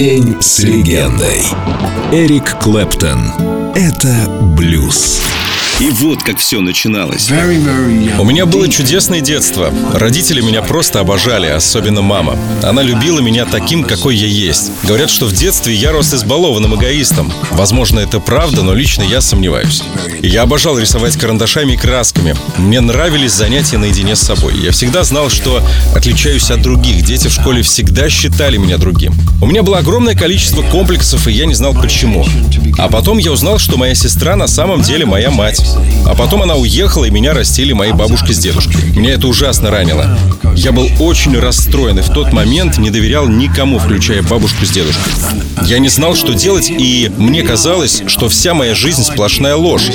День с легендой. Эрик Клэптон. Это блюз. И вот как все начиналось. У меня было чудесное детство. Родители меня просто обожали, особенно мама. Она любила меня таким, какой я есть. Говорят, что в детстве я рос избалованным эгоистом. Возможно, это правда, но лично я сомневаюсь. Я обожал рисовать карандашами и красками. Мне нравились занятия наедине с собой. Я всегда знал, что отличаюсь от других. Дети в школе всегда считали меня другим. У меня было огромное количество комплексов, и я не знал почему. А потом я узнал, что моя сестра на самом деле моя мать. А потом она уехала, и меня растили мои бабушка с дедушкой. Меня это ужасно ранило. Я был очень расстроен и в тот момент не доверял никому, включая бабушку с дедушкой. Я не знал, что делать, и мне казалось, что вся моя жизнь сплошная ложь.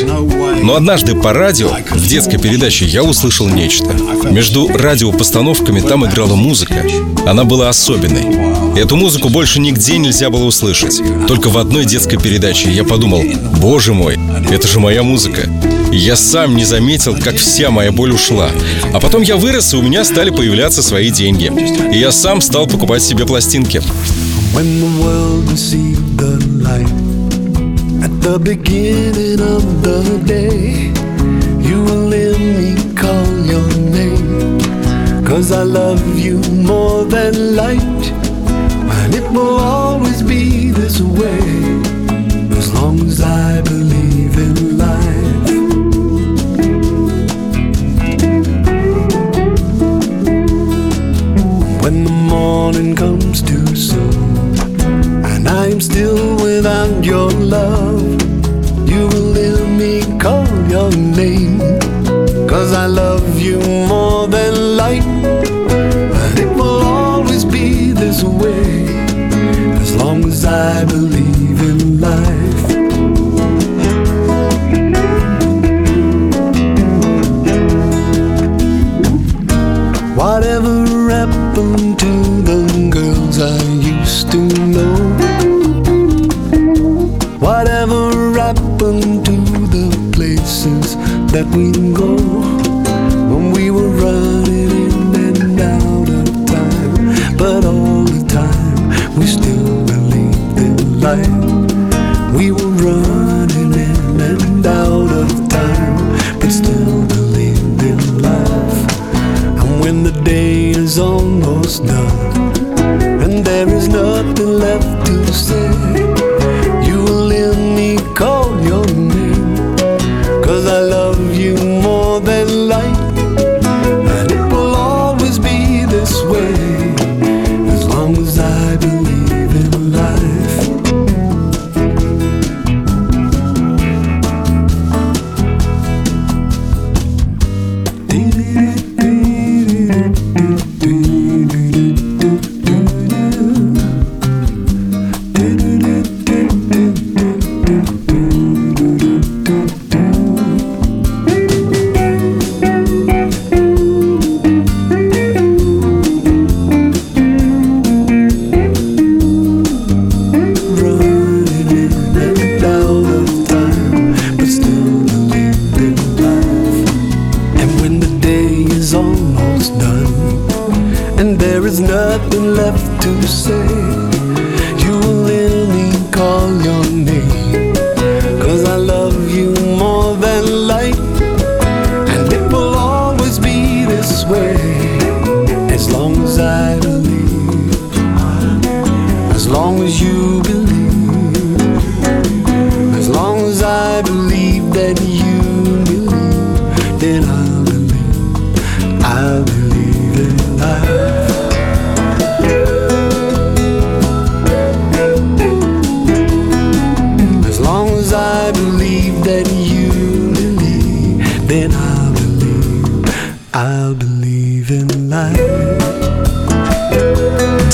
Но однажды по радио, в детской передаче, я услышал нечто. Между радиопостановками там играла музыка. Она была особенной. Эту музыку больше нигде нельзя было услышать. Только в одной детской передаче. Я подумал: боже мой, это же моя музыка. Я сам не заметил, как вся моя боль ушла. А потом я вырос, и у меня стали появляться свои деньги. И я сам стал покупать себе пластинки. When the morning comes too soon, and I'm still without your love, you will hear me call your name, 'cause I love you more than life, and it will always be this way, as long as I believe in life. Whatever happened to the girls I used to know? Whatever happened to the places that we go when we were running in and out of time? But all the time we still believed in life. We were running in and out of time, but still believed in life. And when the day is almost done and there is nothing left to say, you will hear me call your name, 'cause I love you more than life, and it will always be this way, as long as I believe in life. Almost done, and there is nothing left to say. You will hear me call your name, 'cause I love you more than life, and it will always be this way, as long as I believe, as long as you believe, as long as I believe that you believe that I believe in life. As long as I believe that you believe, then I'll believe in life.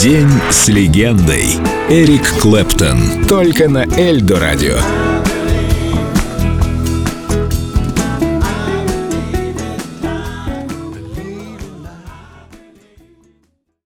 День с легендой. Эрик Клэптон. Только на Эльдорадио.